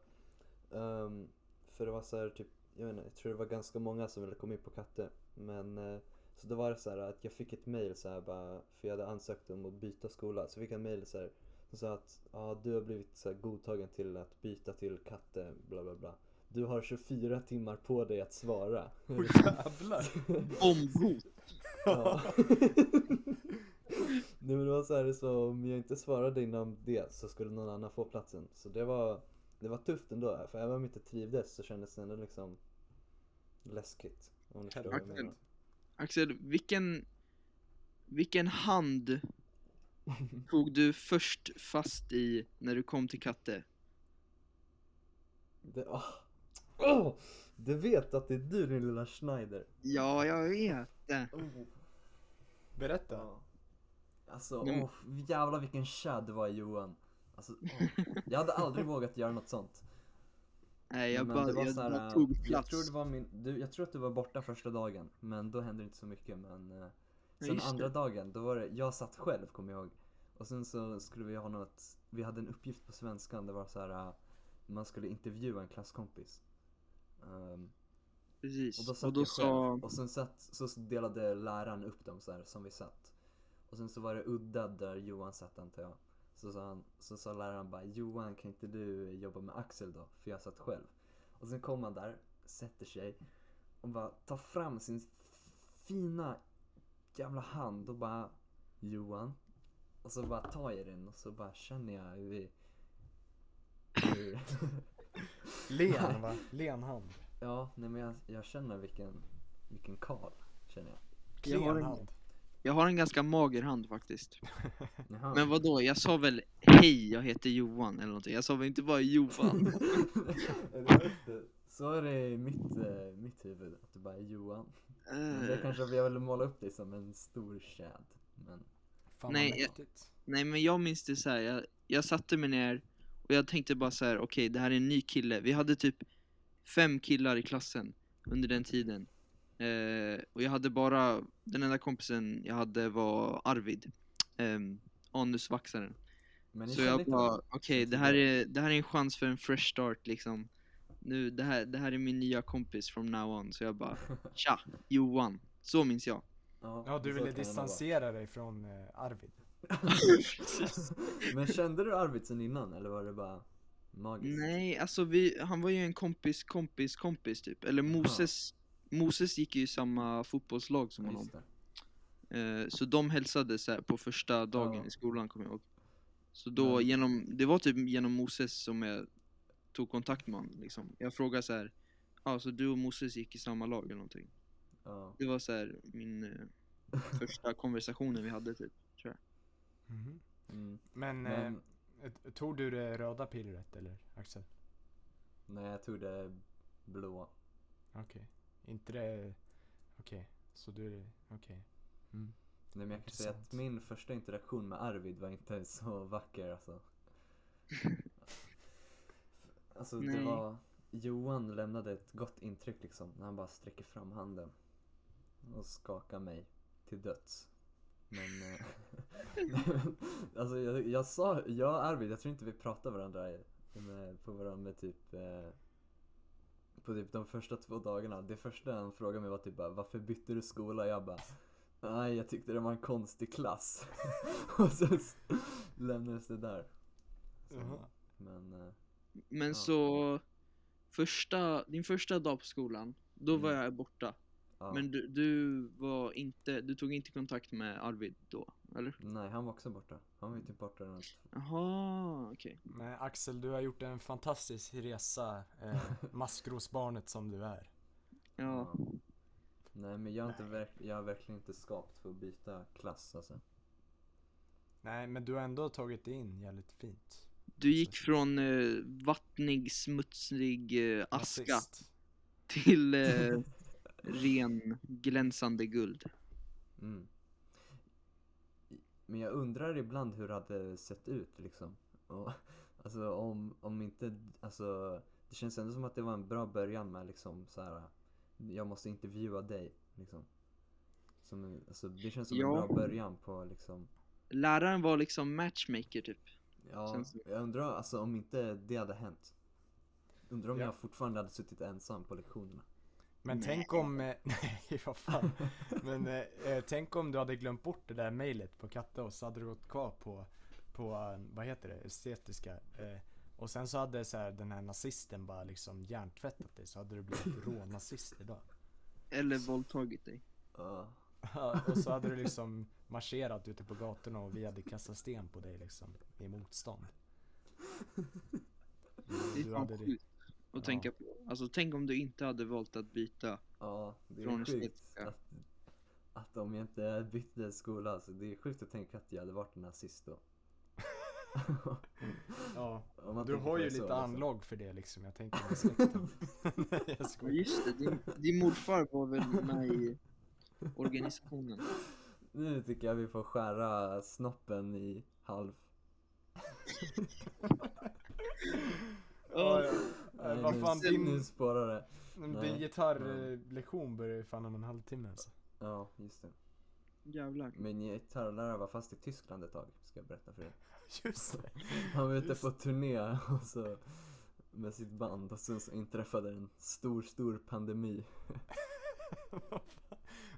för det var så här typ, jag vet inte, jag tror det var ganska många som ville komma in på Katte, men så det var så här att jag fick ett mejl så här bara, för jag hade ansökt om att byta skola, så fick jag ett mejl så här som sa att du har blivit så här godtagen till att byta till Katte, bla bla bla. Du har 24 timmar på dig att svara. Åh jävlar. Omgod. Ja. Nej men det var så här, så om jag inte svarade inom det så skulle någon annan få platsen. Så det var tufft ändå, för även om jag inte trivdes så kändes det ändå liksom läskigt. Om ni förstår vad jag menar. Axel, vilken hand tog du först fast i när du kom till Katte? Du vet att det är du, din lilla Schneider. Ja, jag vet det. Berätta. Jävla vilken tjad det var, Johan. Jag hade aldrig vågat göra något sånt. Nej, jag tog plats. Jag tror att du var borta första dagen, men då hände det inte så mycket. Men sen andra dagen, då var det, jag satt själv, kommer jag ihåg. Och sen så skulle vi ha något, vi hade en uppgift på svenskan, det var så här, man skulle intervjua en klasskompis. Precis. Och då satt jag själv, och sen så delade läraren upp dem så här som vi satt. Och sen så var det udda där Johan satt, antar jag. Så sa läraren bara, Johan, kan inte du jobba med Axel då? För jag satt själv. Och sen kom han där, sätter sig och bara tar fram sin fina jävla hand och bara, Johan. Och så bara tar jag den och så bara känner jag hur... Len, va? Lenhand. Ja, nej men jag känner vilken karl, känner jag. Klenhand. Jag har en ganska mager hand faktiskt. Men vad då? Jag sa väl, hej, jag heter Johan eller någonting. Jag sa väl inte bara Johan. Så är det i mitt huvud att du bara är Johan. Men det är kanske att jag ville måla upp dig som en stor tjäd. Men fan, nej, men jag minns det så här. Jag satte mig ner och jag tänkte bara så här, okej, det här är en ny kille. Vi hade typ 5 killar i klassen under den tiden. Och jag hade bara, den enda kompisen jag hade var Arvid, anusvaxaren. Så jag bara, okej, det här är en chans för en fresh start liksom. Nu, det här är min nya kompis from now on. Så jag bara, tja, Johan. Så minns jag. Ja, du ville distansera dig från Arvid. Men kände du Arvid sen innan, eller var det bara magiskt? Nej, han var ju en kompis typ. Eller Moses gick ju i samma fotbollslag som honom. Så de hälsade så här på första dagen i skolan, kommer jag ihåg. Så då det var typ genom Moses som jag tog kontakt med honom, liksom. Jag frågade så här, så du och Moses gick i samma lag eller någonting. Det var så här min första konversationen vi hade typ, tror jag. Men tog du det röda pillret eller, Axel? Nej, jag tog det blå. Okej. Inte det... Okej. Så du... Okej. Mm. Nej, men jag kan säga att min första interaktion med Arvid var inte så vacker, alltså. Det var... Johan lämnade ett gott intryck, liksom. När han bara sträcker fram handen. Och skakar mig till döds. Men... jag och Arvid, jag tror inte vi pratar varandra med typ... på typ de första 2 dagarna. Det första han frågade mig var typ bara, varför bytte du skola? Jag bara, nej, jag tyckte det var en konstig klass. Och så lämnades det där. Så, men så din första dag på skolan, då var jag borta. Men du tog inte kontakt med Arvid då, eller? Nej, han var också borta. Han var ju typ borta den. Jaha, okej. Men Axel, du har gjort en fantastisk resa, maskrosbarnet som du är. Ja. Nej, men jag har verkligen inte skapat för att byta klass, alltså. Nej, men du har ändå tagit det in jävligt fint. Du gick från vattnig, smutsig aska till... ren, glänsande guld. Men jag undrar ibland hur det hade sett ut, liksom. Och, alltså om inte, alltså det känns ändå som att det var en bra början med, liksom, så här, jag måste intervjua dig, liksom. Som, alltså, det känns som en bra början på, liksom. Läraren var liksom matchmaker typ. Ja, jag undrar alltså om inte det hade hänt. Undrar om jag fortfarande hade suttit ensam på lektionerna. Men tänk om... nej, vad fan. Men tänk om du hade glömt bort det där mejlet på Katta och så hade du gått kvar på vad heter det? Estetiska. Och sen så hade så här, den här nazisten bara liksom hjärntvättat dig. Så hade du blivit rånazist idag. Eller våldtagit dig. Och så hade du liksom marscherat ute på gatorna och vi hade kastat sten på dig liksom. I motstånd. Det är hade det. Och tänka på, alltså tänk om du inte hade valt att byta. Ja, det är sjukt att om jag inte bytte skola, alltså, det är sjukt att tänka att jag hade varit en nazist då. Ja, du har ju lite anlag för det, liksom. Jag tänker på släkten. Nej, jag skojar. Just det, din morfar var väl med i organisationen. Nu tycker jag vi får skära snoppen i halv. Vad fan, din spårare. Din gitarrlektion började fan om en halvtimme, alltså. Ja, just det. Jävlar. Min gitarrlärare var fast i Tyskland ett tag, ska jag berätta för er. Just det. Han var ute på turné och så med sitt band, och sen så inträffade en stor pandemi.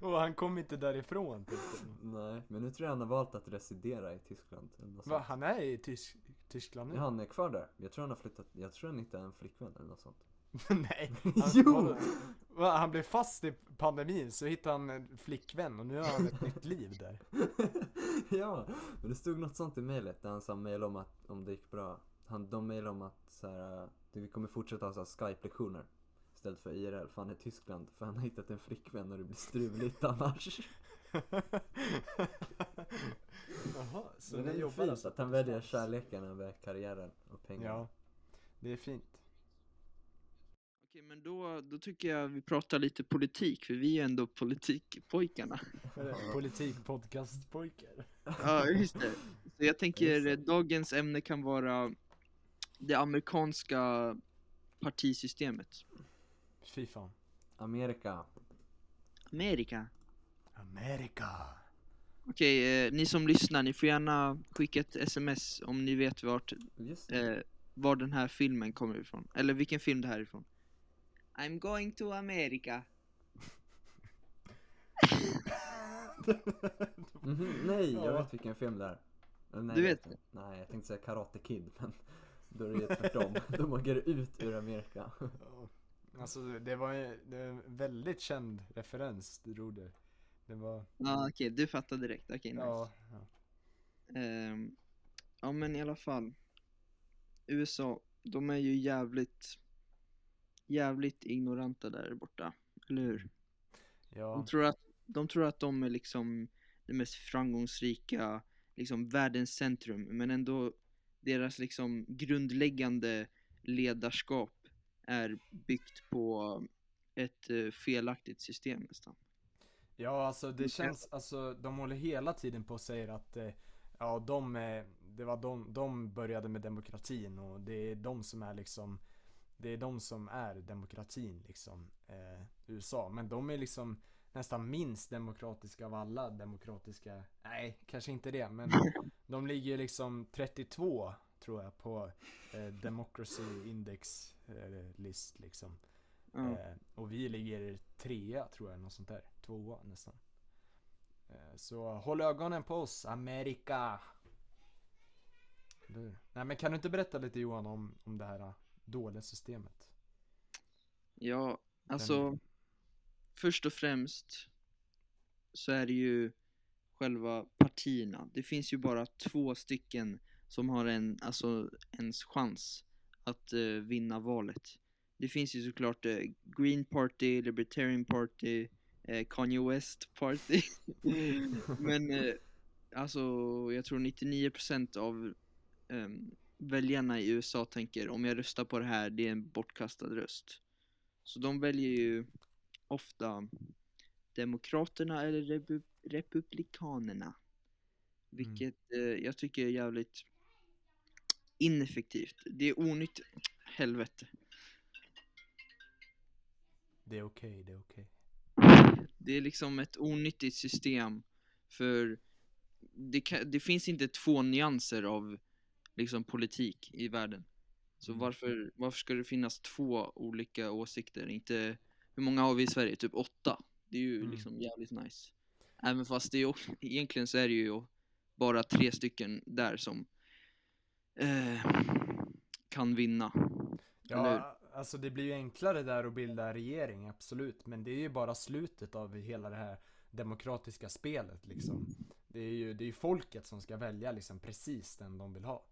Och han kom inte därifrån typ. Nej, men nu tror jag han har valt att residera i Tyskland. Va, han är i Tyskland nu? Ja, han är kvar där. Jag tror han har flyttat. Jag tror han inte är en flickvän eller något sånt. Nej. Han blev fast i pandemin, så hittade han en flickvän och nu har han ett nytt liv där. Ja, men det stod något sånt i mejlet där han sa mejl om att om det gick bra. De mejlade om att så här, vi kommer fortsätta ha så här Skype-lektioner. Istället för IRL, för han är i Tyskland. För han har hittat en flickvän och det blir struligt annars. Jaha, så det är fint att han väljer kärleken över karriären och pengar. Ja, det är fint. Okej, men då tycker jag vi pratar lite politik. För vi är ändå politikpojkarna. Politikpodcastpojkar. Ja, just det. Så jag tänker dagens ämne kan vara det amerikanska partisystemet. Fy fan. Amerika. Okej, ni som lyssnar, ni får gärna skicka ett sms om ni vet var den här filmen kommer ifrån. Eller vilken film det här är ifrån. I'm going to America. Nej, jag vet vilken film det är. Nej, du vet det? Nej, jag tänkte säga Karate Kid, men då är det ju tvärtom. De åker ut ur Amerika. Alltså det var en väldigt känd referens du drog där. Det var... Ja, okej, du fattar direkt. Okej, nice. Ja. Ja, men i alla fall. USA, de är ju jävligt ignoranta där borta, eller hur? Ja. De tror att de är liksom det mest framgångsrika, liksom världens centrum, men ändå deras liksom grundläggande ledarskap är byggt på ett felaktigt system nästan. Ja, alltså det känns, alltså de håller hela tiden på och säger att ja, de började med demokratin och det är de som är liksom, det är de som är demokratin liksom, USA, men de är liksom nästan minst demokratiska av alla demokratiska, nej kanske inte det, men de ligger liksom 32 tror jag på democracy index list liksom. Mm. Och vi ligger 3 tror jag, något sånt där, 2 nästan. Så håll ögonen på oss, Amerika. Du. Nej, men kan du inte berätta lite, Johan, om det här dåliga systemet? Ja, alltså först och främst så är det ju själva partierna. Det finns ju bara 2 stycken som har ens chans att vinna valet. Det finns ju såklart Green Party, Libertarian Party, Kanye West Party. Men alltså jag tror 99% av väljarna i USA tänker om jag röstar på det här, det är en bortkastad röst. Så de väljer ju ofta demokraterna eller republikanerna. Vilket jag tycker är jävligt ineffektivt. Det är onyttigt. Helvete. Det är okej, det är okej. Det är liksom ett onyttigt system, för det finns inte 2 nyanser av liksom politik i världen. Så varför ska det finnas 2 olika åsikter? Inte, hur många har vi i Sverige? Typ 8. Det är ju liksom jävligt nice. Även fast det är också, egentligen så är det ju bara 3 stycken där som kan vinna. Ja. Eller? Alltså det blir ju enklare där att bilda regering, absolut. Men det är ju bara slutet av hela det här demokratiska spelet liksom. Det är ju folket som ska välja liksom precis den de vill ha.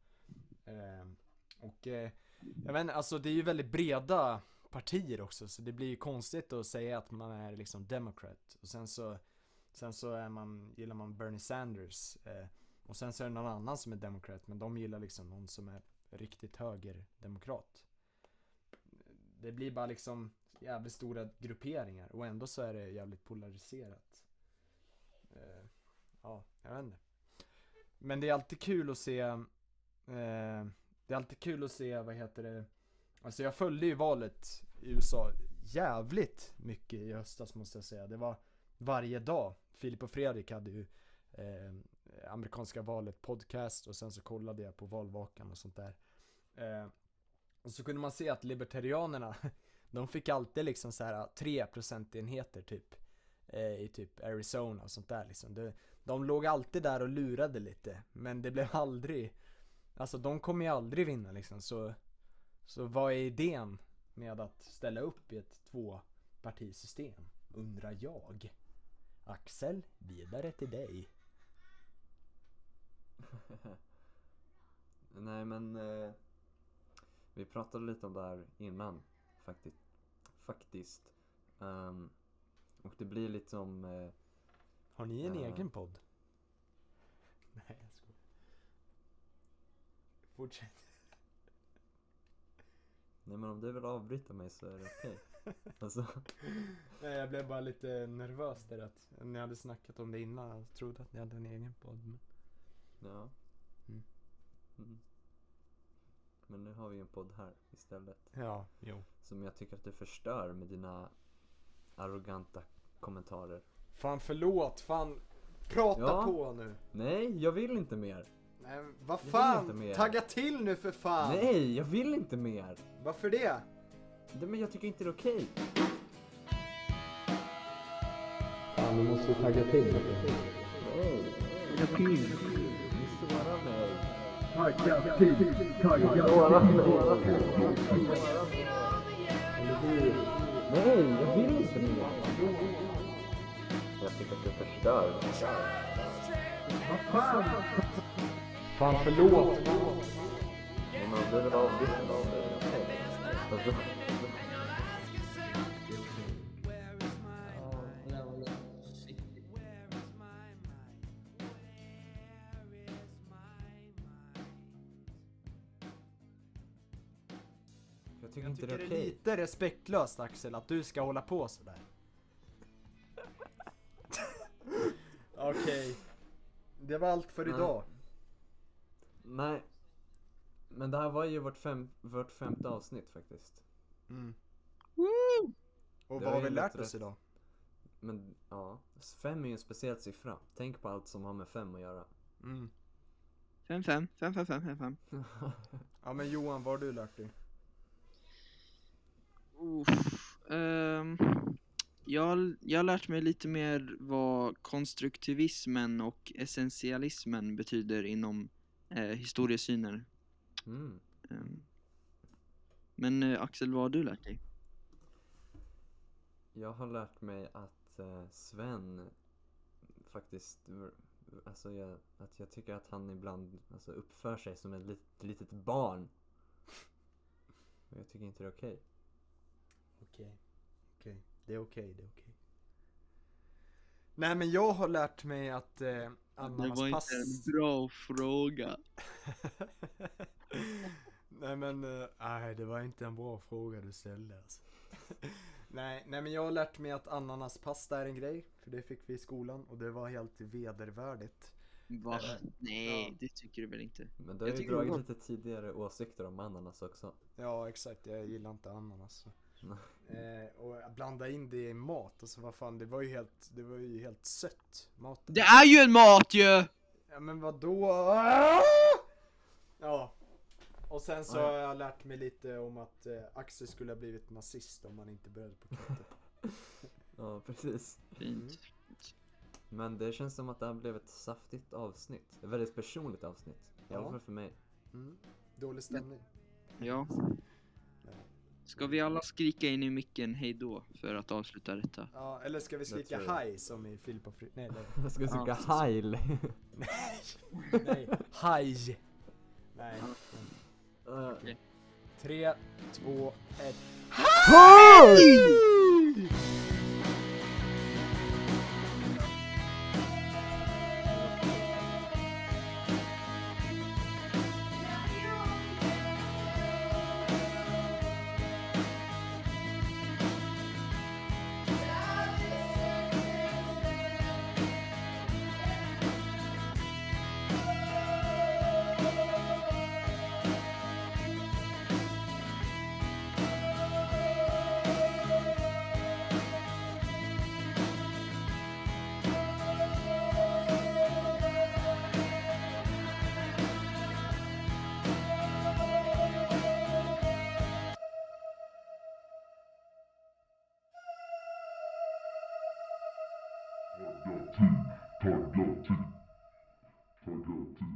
Jag vet inte, alltså det är ju väldigt breda partier också. Så det blir ju konstigt att säga att man är liksom demokrat. Och sen så gillar man Bernie Sanders. Och sen så är det någon annan som är demokrat. Men de gillar liksom någon som är riktigt högerdemokrat. Det blir bara liksom jävligt stora grupperingar. Och ändå så är det jävligt polariserat. Ja, jag vet inte. Men det är alltid kul att se... vad heter det... Alltså jag följde ju valet i USA jävligt mycket i höstas, måste jag säga. Det var varje dag. Filip och Fredrik hade ju amerikanska valet podcast. Och sen så kollade jag på valvakan och sånt där. Och så kunde man se att libertarianerna, de fick alltid liksom så här 3 procentenheter typ i typ Arizona och sånt där liksom. De låg alltid där och lurade lite, men det blev aldrig, alltså de kommer ju aldrig vinna liksom. Så vad är idén med att ställa upp i ett 2-partisystem, undrar jag. Axel, vidare till dig. Nej, men vi pratade lite om det här innan faktiskt. Och det blir lite som har ni en egen podd? Nej, jag skojar. Fortsätt. Nej, men om du vill avbryta mig så är det okej. Alltså. Nej, jag blev bara lite nervös där att ni hade snackat om det innan. Jag trodde att ni hade en egen podd. Men... Ja. Mm. Mm. Men nu har vi en podd här istället. Ja, jo. Som jag tycker att du förstör med dina arroganta kommentarer. Fan, förlåt. Fan, prata på nu. Nej, jag vill inte mer. Nej, vad fan? Tagga till nu för fan. Nej, jag vill inte mer. Varför det? Nej, men jag tycker inte det är okej. Ja, nu måste vi tagga till. Nej. Tagga till. Måste vara med. Nej, jag vill inte. Jag tycker att du förstör. Vad fan? Fan, förlåt. Men man blir väl avvittad av det. Jag tycker det är lite respektlöst, Axel, att du ska hålla på sådär. Okej. Det var allt för idag. Nej. Men det här var ju vårt femte avsnitt faktiskt. Mm. Och vad har vi lärt oss idag? Men ja, 5 är ju en speciell siffra. Tänk på allt som har med 5 att göra. 5-5. Ja, men Johan, vad har du lärt dig? Jag har lärt mig lite mer vad konstruktivismen och essentialismen betyder inom historiesyner. Men Axel, vad har du lärt dig? Jag har lärt mig att Sven faktiskt, alltså jag tycker att han ibland, alltså, uppför sig som ett litet barn. Och jag tycker inte det är okej. Okej. Det är okej. Nej, men jag har lärt mig att anammas pass... Det var inte en bra fråga. Nej, det var inte en bra fråga du ställde. Alltså. nej, men jag har lärt mig att ananaspasta är en grej. För det fick vi i skolan. Och det var helt vedervärdigt. Va? Nej, det tycker du väl inte. Men du har ju dragit lite tidigare åsikter om ananas också. Ja, exakt. Jag gillar inte ananas. Och blanda in det i mat. Alltså vad fan, det var ju helt sött maten. Det är ju en mat ju! Ja, men vadå? Ja. Och sen så har jag lärt mig lite om att Axel skulle ha blivit nazist om man inte började på katter. Ja, precis. Fint. Men det känns som att det här blev ett saftigt avsnitt. Ett väldigt personligt avsnitt. I alla fall för mig. Dålig stämning. Ja. Ska vi alla skrika in i micken hej då för att avsluta detta? Ja, eller ska vi skrika haj som i Filip och Fredrik? Nej, jag ska skrika hajl. Nej, haj. Nej. 3, 2, 1. Haj! Forgot to